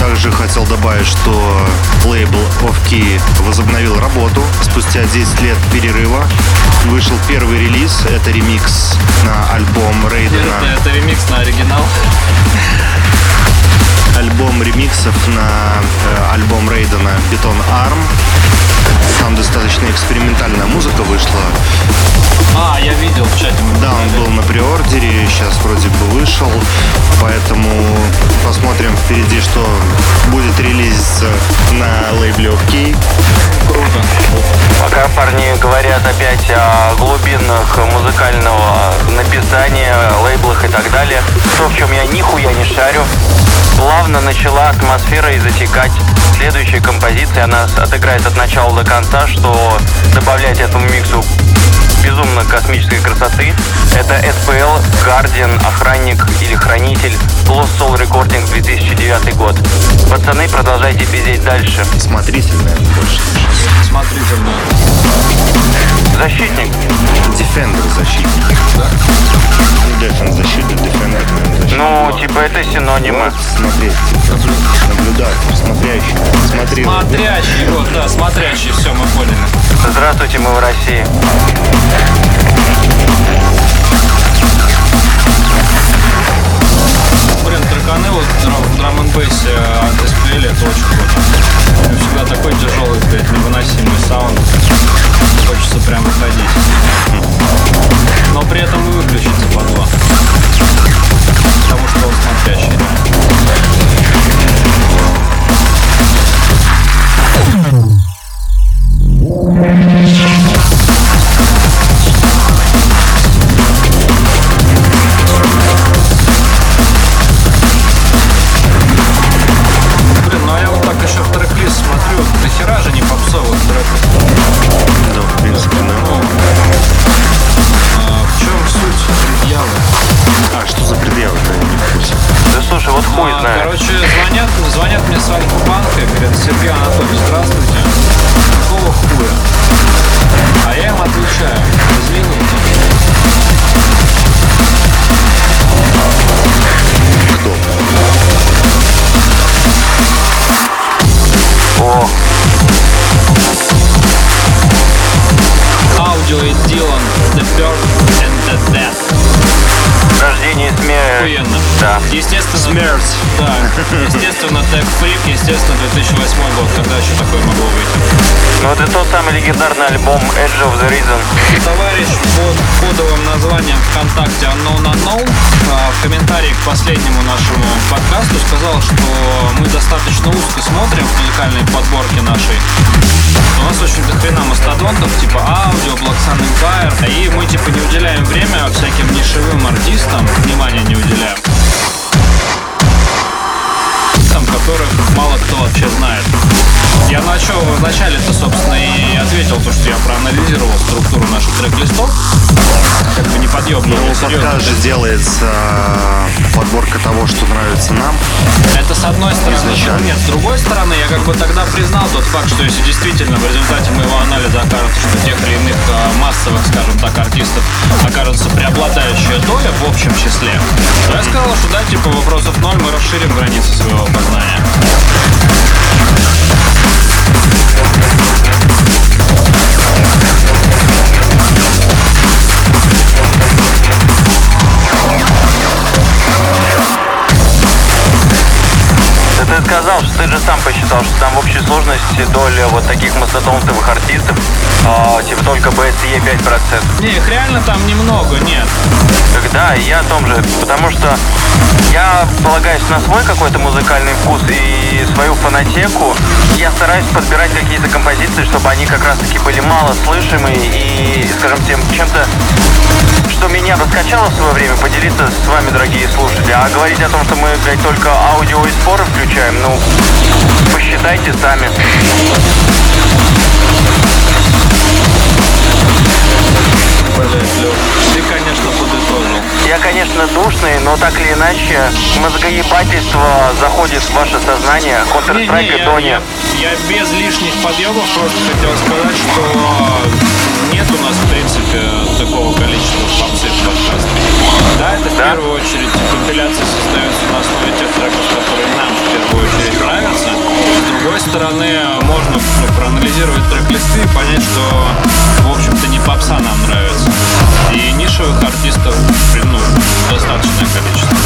Также хотел добавить, что лейбл о эф кей возобновил работу спустя десять лет перерыва. Вышел первый релиз, это ремикс на альбом Рейдена. Это ремикс на оригинал. Альбом ремиксов на э, альбом Рейдена «Бетон Арм». Там достаточно экспериментальная музыка вышла. А, я видел в чате. Да, он был на приордере, сейчас вроде бы вышел. Поэтому посмотрим впереди, что будет релизиться на лейбле о эф кей. Круто. Пока парни говорят опять о глубинах музыкального написания, лейблах и так далее, то, в чем я нихуя не шарю, плавно начала атмосфера и затекать. Следующая композиция, она отыграет от начала до конца, что добавлять этому миксу безумно космической красоты. Это эс пи эл, Guardian, Охранник или Хранитель, Lost Soul Recording, две тысячи девятый год. Пацаны, продолжайте пиздеть дальше. Смотрительная больше. Смотрительная. Защитник. Defender защитник. Да? Defender защитник, Defender защитник. Ну, типа это синонимы. Смотреть. Наблюдать. Смотрящий. Смотри. Смотрящий, вот, да, смотрящий, все, мы поняли. Здравствуйте, мы в России. Блин, треканы вот в драм-н-бейсе от эс пи эл, это очень круто. У меня всегда такой тяжелый, блядь, невыносимый саунд. Хочется прям уходить. Но при этом и выключиться по два. Потому что он смотрящий. Блин, ну а я вот так еще в трек-лист смотрю, до хера же не попсовых треков. Да, в принципе, ну. А в чем суть предъявы? А что за предъявы-то, я не в курсе. Да слушай, вот хуй а, знает. Короче, звонят, звонят мне с Альфа-банка и говорят: Сергей Анатольевич, здравствуйте. Какого хуя? А я им отвечаю: извините. Кто? О! Аудио и Дилан, The Birth and the Death. Рождение и смерть. Охуенно. Да. Естественно, смерть. Да. Естественно, Tech Freak, естественно, две тысячи восьмой год, когда еще такое могло выйти. Ну это тот самый легендарный альбом Edge of the Reason. Товарищ под кодовым названием ВКонтакте Unknown Unknown в комментарии к последнему нашему подкасту сказал, что мы достаточно узко смотрим в музыкальной подборке нашей. У нас очень дохрена мастодонтов, типа Аудио, Black Sun Empire, и мы типа не уделяем время всяким нишевым артистам, внимания не уделяем, там, которых мало кто вообще знает. Я начал вначале-то, собственно, и ответил, то, что я проанализировал структуру наших трек-листов. Как бы неподъемно. Ну, подкаст же делается подборка того, что нравится нам. Это с одной стороны. Изначально. Нет, с другой стороны, я как бы тогда признал тот факт, что если действительно в результате моего анализа окажется, что тех или иных массовых, скажем так, артистов окажется преобладающая доля в общем числе, то я сказал, что да, типа вопросов ноль, мы расширим границы своего познания. Да ты сказал, что ты же сам посчитал, что там в общей сложности доля вот таких мастодонтовых артистов, э, типа только би эс и пять процентов. Не, их реально там немного, нет. Да, я о том же, потому что я полагаюсь на свой какой-то музыкальный вкус и свою фонотеку. Я стараюсь подбирать какие-то композиции, чтобы они как раз-таки были малослышимы и, скажем, тем чем-то, что меня раскачало в свое время, поделиться с вами, дорогие слушатели. А говорить о том, что мы, блядь, только аудио и споры включаем, ну, посчитайте сами. Ты, конечно, подытожил. Я, конечно, душный, но так или иначе мозгоебательство заходит в ваше сознание. Counter-Strike и Dota. Я, я без лишних подъемов просто хотел сказать, что нет у нас, в принципе, такого количества попсы в подкасте. Да, это в да? первую очередь компиляции создаются на основе тех треков, которые нам в первую очередь нравятся. С другой стороны, можно проанализировать трек-листы и понять, что, в общем-то, не попса нам нравится. И нишевых артистов, ну, достаточное количество.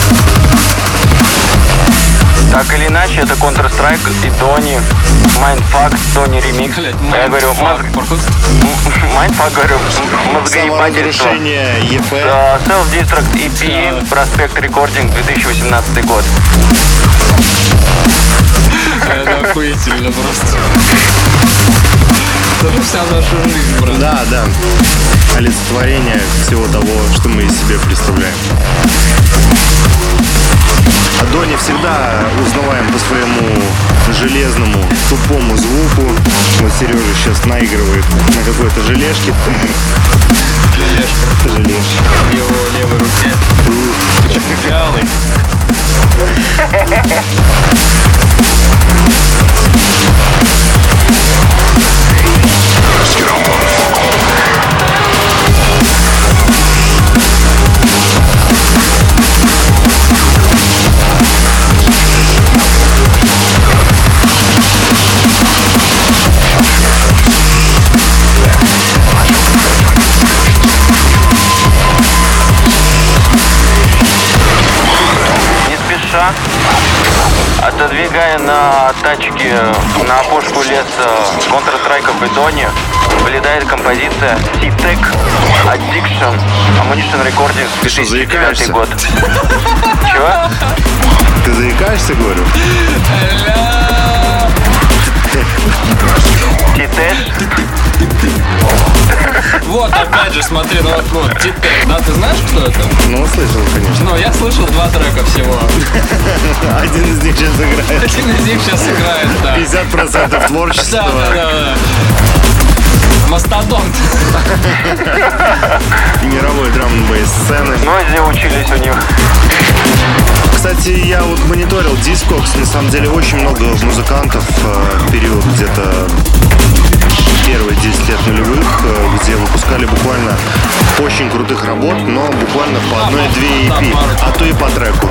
Так или иначе, это Counter-Strike и Dota, Mindfuck, Dota Remix. Блядь, я говорю, Mindfuck, говорю, мозгоебательство. Self-Destruct и пи, Prospect Recording, две тысячи восемнадцатый год. Это охуительно просто. Это же вся наша жизнь, брат. Да, да. Олицетворение всего того, что мы из себя представляем. А Дони всегда узнаваем по своему железному, тупому звуку. Вот Сережа сейчас наигрывает на какой-то желешке. Лилеш. Лилеш. В его левой руке. Ты галый. Отодвигая на тачке на опушку леса Counter-Strike в бетоне, влетает композиция T-Tech Addiction Ammunition Recording две тысячи девятый год. Чего? Ты заикаешься, говорю? T-Tech? Вот, опять же, смотри, ну вот, вот, T-Tech, да, ты знаешь, кто это? Ну, слышал, конечно. Ну, я слышал два трека всего. Один из них сейчас играет. Один из них сейчас играет, да. пятьдесят процентов творчества. Да, да, да. Мастодонт. Мировой драм-н-бейс сцены. Нози учились у них. Кстати, я вот мониторил Discogs, на самом деле очень много музыкантов в период где-то первые десять лет нулевых, где выпускали буквально очень крутых работ, но буквально по одной-две и пи, а то и по треку,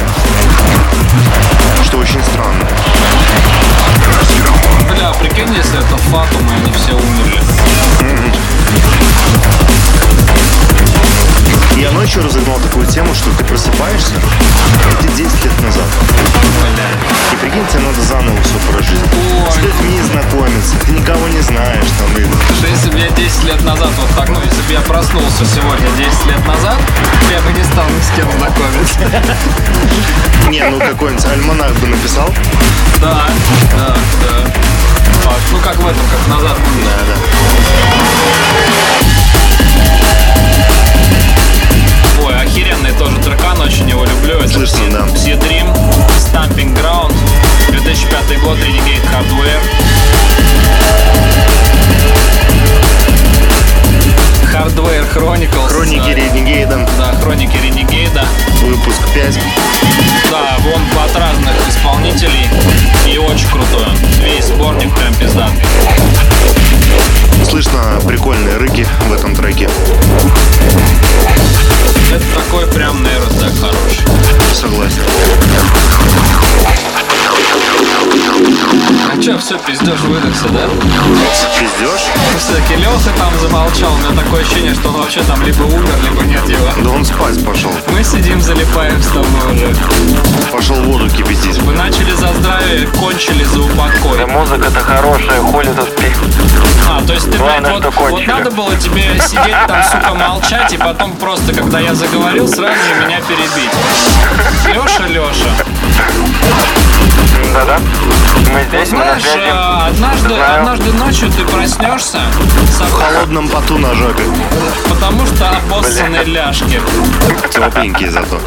что очень странно. Бля, прикинь, если это фатум, и они все умерли. Я ночью разогнал такую тему, что ты просыпаешься, и ты десять лет назад. И прикинь, тебе надо заново все прожить. С людьми знакомиться, ты никого не знаешь там. И... Что если бы я десять лет назад вот так, ну если бы я проснулся сегодня десять лет назад, я бы не стал ни с кем знакомиться. Не, ну какой-нибудь альманах бы написал. Да, да, да. Ну как в этом, как назад. Да, да. Ой, охеренный тоже трекан, очень его люблю. Это слышно, P- да. P- Dream, Stamping Ground, две тысячи пятый год, Renegade Hardware. Hardware Chronicles. Хроники Renegade. Да, Хроники Renegade. Выпуск пять. Да, вон от разных исполнителей. И очень крутой. Весь сборник прям пиздатый. Слышно прикольные рыки в этом треке. Это такой прям нейротек хороший. Согласен. А чё, все, пиздёж выдохся, да? Пиздёж? Всякий Лёха там замолчал, у меня такое ощущение, что он вообще там либо умер, либо нет его. Да он спать пошел. Мы сидим, залипаем с тобой уже. Пошел воду кипятить. Мы начали за здравие, кончили за упокой. Да музыка-то хорошая, хули тут пить. А, то есть ты, блядь, вот, вот надо было тебе сидеть там, сука, молчать, и потом просто, когда я заговорил, сразу же меня перебить. Лёша, Лёша. Да-да, мы здесь, мы на связи. Однажды, однажды ночью ты проснешься в холодном поту на жопе. Потому что обоссанные ляжки. Тепленькие зато.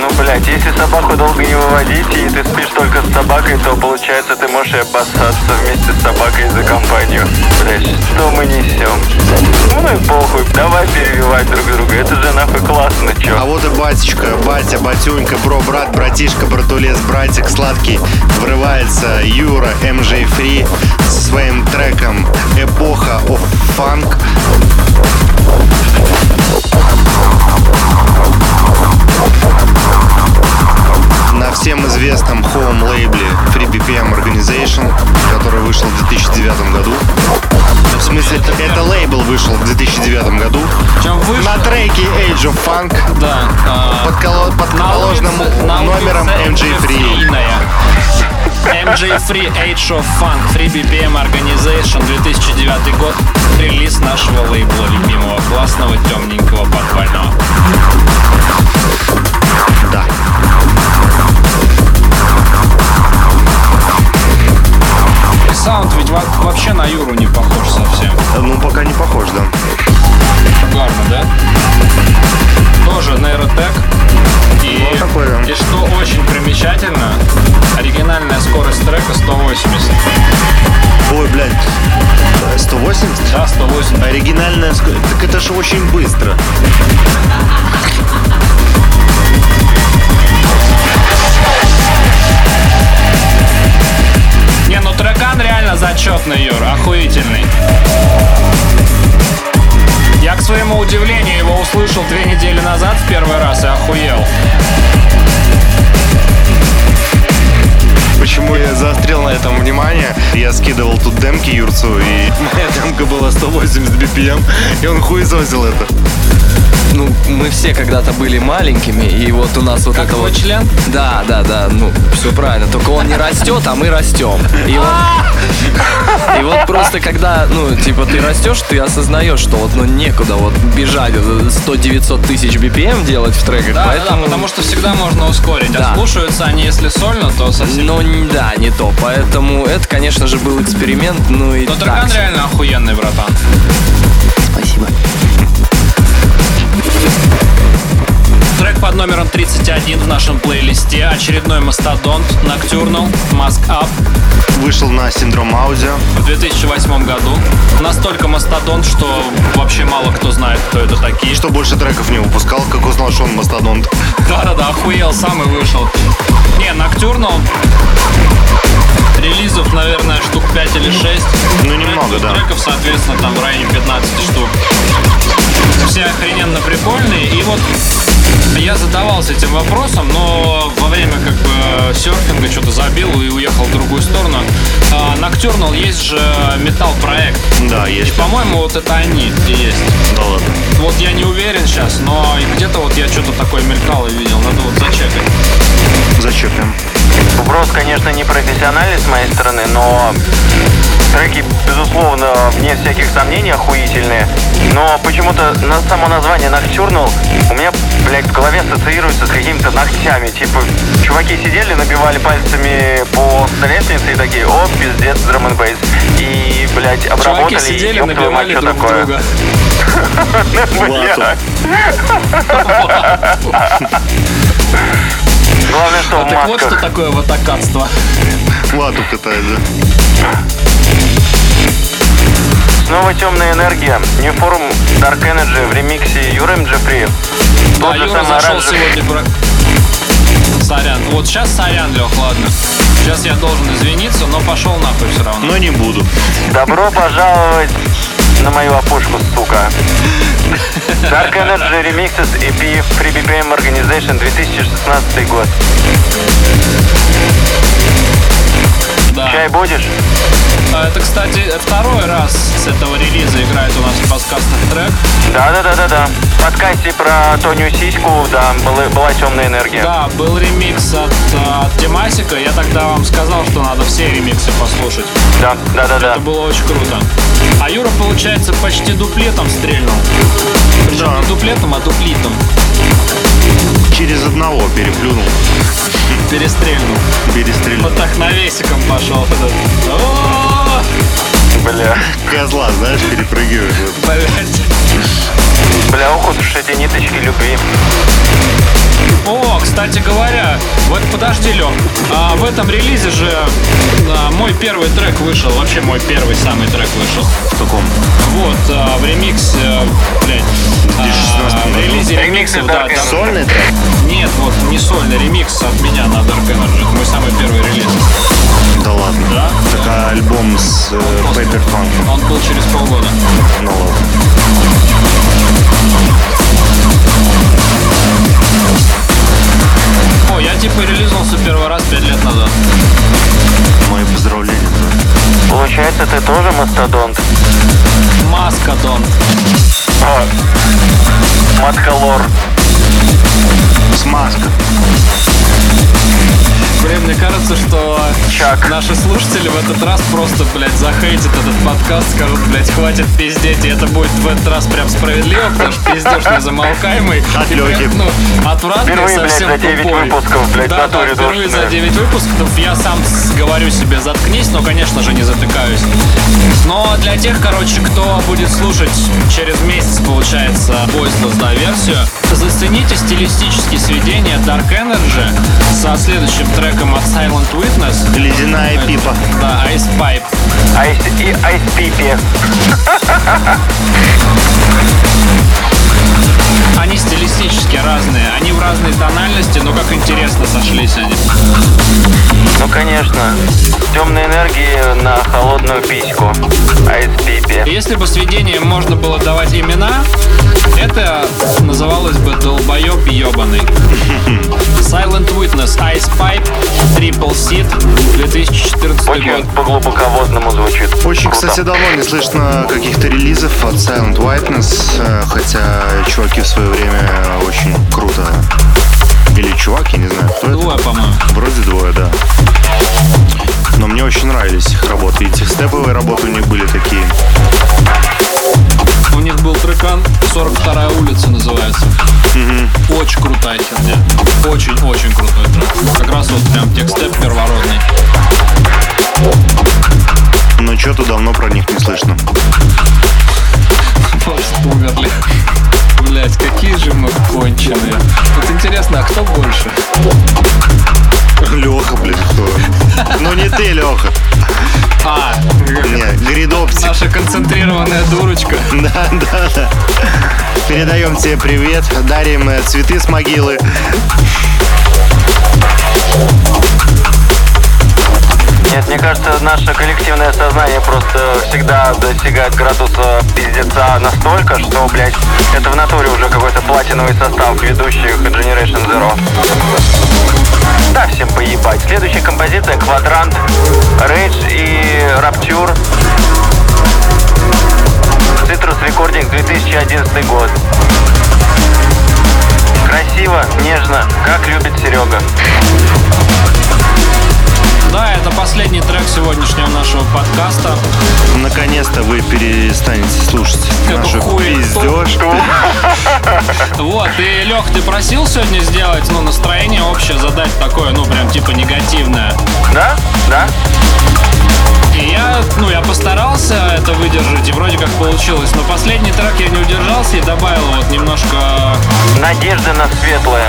Ну, блядь, если собаку долго не выводить, и ты спишь только с собакой, то, получается, ты можешь и обоссаться вместе с собакой за компанию. Блядь, что мы несем? Ну и похуй, давай перебивать друг друга, это же нахуй классно, чё. А вот и батечка, батя, батюнька, бро, брат, братишка, братулес, братик сладкий. Врывается Юра эм джей Free со своим треком «Эпоха of Funk». На всем известном хоум-лейбле Free би пи эм Organization, который вышел в две тысячи девятом году. В смысле, это, это лейбл вышел в две тысячи девятом году. Вышел? На треке Age of Funk, да, под, коло- под наложенным номером эм джей Free. эм джей Free Age of Funk, Free би пи эм Organization, две тысячи девятый год. Релиз нашего лейбла любимого, классного, темненького, подпольного. Да. Саунд ведь вообще на Юру не похож совсем. Ну, пока не похож, да. Гарно, да? Тоже нейротек. И, вот такой, да. И что очень примечательно, оригинальная скорость трека сто восемьдесят. Ой, блядь, сто восемьдесят? Да, сто восемь. Оригинальная скорость. Так это же очень быстро. Не, ну трекан реально зачетный, Юр, охуительный. Я, к своему удивлению, его услышал две недели назад в первый раз и охуел. Почему я заострил на этом внимание? Я скидывал тут демки Юрцу, и моя демка была сто восемьдесят би пи эм, и он хуй зозил это. Ну, мы все когда-то были маленькими, и вот у нас вот как это вот... Как член? Да, да, да, ну, все правильно, только он не растет, а мы растем. И вот, и вот просто когда, ну, типа, ты растешь, ты осознаешь, что вот, ну, некуда вот бежать сто-девятьсот тысяч би пи эм делать в треках, да, поэтому... Да, да, потому что всегда можно ускорить, да. А слушаются они, если сольно, то совсем... Ну, да, не то, поэтому это, конечно же, был эксперимент, ну и... Но трекан реально охуенный, братан. Спасибо. Трек под номером тридцать один в нашем плейлисте. Очередной мастодонт Nocturnal, Mask Up. Вышел на Syndrome Audio в две тысячи восьмом году. Настолько мастодонт, что вообще мало кто знает, кто это такие. Что больше треков не выпускал, как узнал, что он мастодонт. Да-да-да, охуел сам и вышел. Не, Nocturnal... Релизов, наверное, штук пять или шесть. Ну, немного, да. Треков, соответственно, там в районе пятнадцати штук. Все охрененно прикольные. И вот я задавался этим вопросом, но во время как бы серфинга что-то забил и уехал в другую сторону. А, Nocturnal есть же металл-проект. Да, есть. И, по-моему, вот это они есть. Да ладно. Вот я не уверен сейчас, но где-то вот я что-то такое мелькал и видел. Надо вот зачекать. Зачекаем. Вопрос, конечно, не профессиональный с моей стороны, но треки, безусловно, вне всяких сомнений охуительные. Но почему-то на само название Nocturnal у меня, блядь, в голове ассоциируется с какими-то ногтями. Типа, чуваки сидели, набивали пальцами по столешнице и такие, о, пиздец, драм н бейс. И, блядь, обработали. Чуваки сидели, набивали друг друга. Главное, что а в масках. Так вот, что такое вот акадство. Лату катает, да. Снова темная энергия. New Form Dark Energy в ремиксе Юры Джеффри. А Юра зашел оранжев... сегодня про... Сорян. Вот сейчас сорян, Лех, ладно. Сейчас я должен извиниться, но пошел нахуй все равно. Но не буду. Добро пожаловать на мою опушку, сука. Dark Energy Remixes и пи эф Free би пи эм Organization две тысячи шестнадцатый год. Да. Чай будешь? Это, кстати, второй раз с этого релиза играет у нас в подкастах трек. Да-да-да-да-да. В подкасте про Тоню Сиську, да, была, была темная энергия. Да, был ремикс от, от Димасика. Я тогда вам сказал, что надо все ремиксы послушать. Да, да-да-да. Это было очень круто. А Юра, получается, почти дуплетом стрельнул. Причем да. Не дуплетом, а дуплитом. Через одного переплюнул. Перестрельнул. Перестрельнул. Вот так навесиком пошел. Бля. Козла, знаешь, перепрыгиваешь. Блять. Бля, уход в эти ниточки любви. О, кстати говоря, вот подожди, Лёх, а в этом релизе же а, мой первый трек вышел, вообще мой первый самый трек вышел. В каком? Вот, а, в ремикс, а, блядь, а, в релизе ремиксов, да. Там... Сольный трек? Нет, вот не сольный, ремикс от меня на Dark Energy, мой самый первый релиз. Да ладно, да? Так а альбом с э, Paper Funk. Он был через полгода. Ну ладно. О, я типа релизнулся первый раз пять лет назад. Мои поздравления. Получается, ты тоже мастодонт? Маскадонт. А, маскалор. Смаска. Блин, мне кажется, что Чак. Наши слушатели в этот раз просто, блядь, захейтят этот подкаст, скажут, блядь, хватит пиздеть, и это будет в этот раз прям справедливо, потому что пиздеж незамолкаемый. От Лёхи. Ну, отвратный, впервые, совсем блядь, за девять тупой. Выпусков, блядь, да, да, впервые за девять выпусков я сам говорю себе, заткнись, но, конечно же, не затыкаюсь. Но для тех, короче, кто будет слушать через месяц, получается, Voiceless, да, версию, зацените стилистические сведения Dark Energy со следующим треком от Silent Witness. Или Ледяная а, пипа. Да, Ice Pipe. Ice и Ice Pipe. Они стилистически разные, они в разной тональности, но как интересно сошлись они. Ну конечно, темные энергии на холодную письку, айс-пипи. Если бы сведениям можно было давать имена, это называлось бы долбоеб ебаный. Silent Witness, Ice Pipe, Triple Seed, две тысячи четырнадцатый Очень год. Очень по-глубоководному звучит. Очень, круто. Кстати, давно не слышно каких-то релизов от Silent Witness, хотя чуваки в свое время очень круто. Или чувак, я не знаю, кто двое, это. Двое, по-моему. Вроде двое, да. Но мне очень нравились их работы. И техстеповые работы у них были такие. У них был трекан сорок вторая улица называется. Угу. Очень крутая херня. Очень-очень крутой трек. Как раз вот прям текстеп первородный. Но что-то давно про них не слышно. Просто умерли. Блять, какие же мы конченые. Вот интересно, а кто больше? Леха, блин, кто? Ну не ты, Леха. А, нет, Гридопсик. Наша концентрированная дурочка. Да, да, да. Передаем тебе привет, дарим цветы с могилы. Нет, мне кажется, наше коллективное сознание просто всегда достигает градуса пиздеца настолько, что, блядь, это в натуре уже какой-то платиновый состав ведущих Generation Zero. Да, всем поебать. Следующая композиция — Квадрант, Rage и Rapture. Citrus Recording, две тысячи одиннадцатый год. Красиво, нежно, как любит Серега. Да, это последний трек сегодняшнего нашего подкаста. Наконец-то вы перестанете слушать это нашу пиздёжку. Вот, и, Лёх, ты просил сегодня сделать, ну, настроение общее, задать такое, ну, прям, типа, негативное. Да, да. И я, ну, я постарался это выдержать, и вроде как получилось. Но последний трек я не удержался и добавил вот немножко... Надежда на светлое.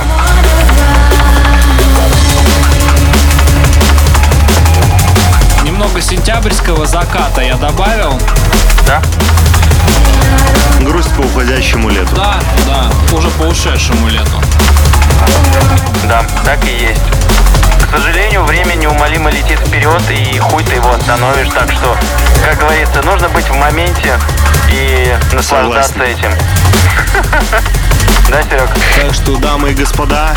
Много сентябрьского заката я добавил. Да. Грусть по уходящему лету. Да, да, уже по ушедшему лету. Да, так и есть. К сожалению, время неумолимо летит вперед, и хуй ты его остановишь. Так что, как говорится, нужно быть в моменте и наслаждаться Согласен. Этим. Да, Серег? Так что, дамы и господа,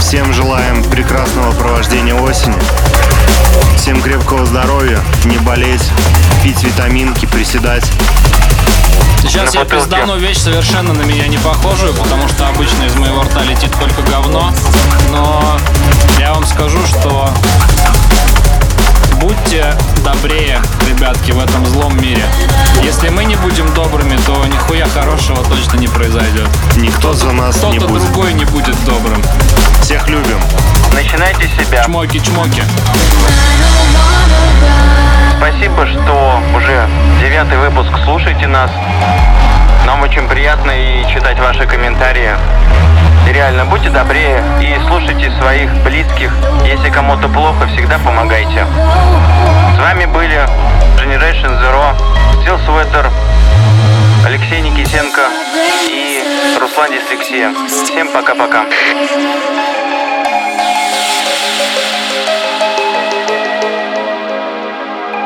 всем желаем прекрасного провождения осени. Всем крепкого здоровья, не болеть, пить витаминки, приседать. Сейчас на я бутылке. Пиздану вещь совершенно на меня не похожую, потому что обычно из моего рта летит только говно. Но я вам скажу, что будьте добрее, ребятки, в этом злом мире. Если мы не будем добрыми, то нихуя хорошего точно не произойдет. Никто за нас не будет. Кто-то другой не будет добрым. Всех любим. Начинайте с себя. Чмоки-чмоки. Спасибо, что уже девятый выпуск слушаете нас. Нам очень приятно и читать ваши комментарии. И реально, будьте добрее и слушайте своих близких. Если кому-то плохо, всегда помогайте. С вами были Generation Zero, Steel Sweater, Алексей Никитенко и Руслан Дислексия. Всем пока-пока.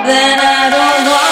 Then I don't know.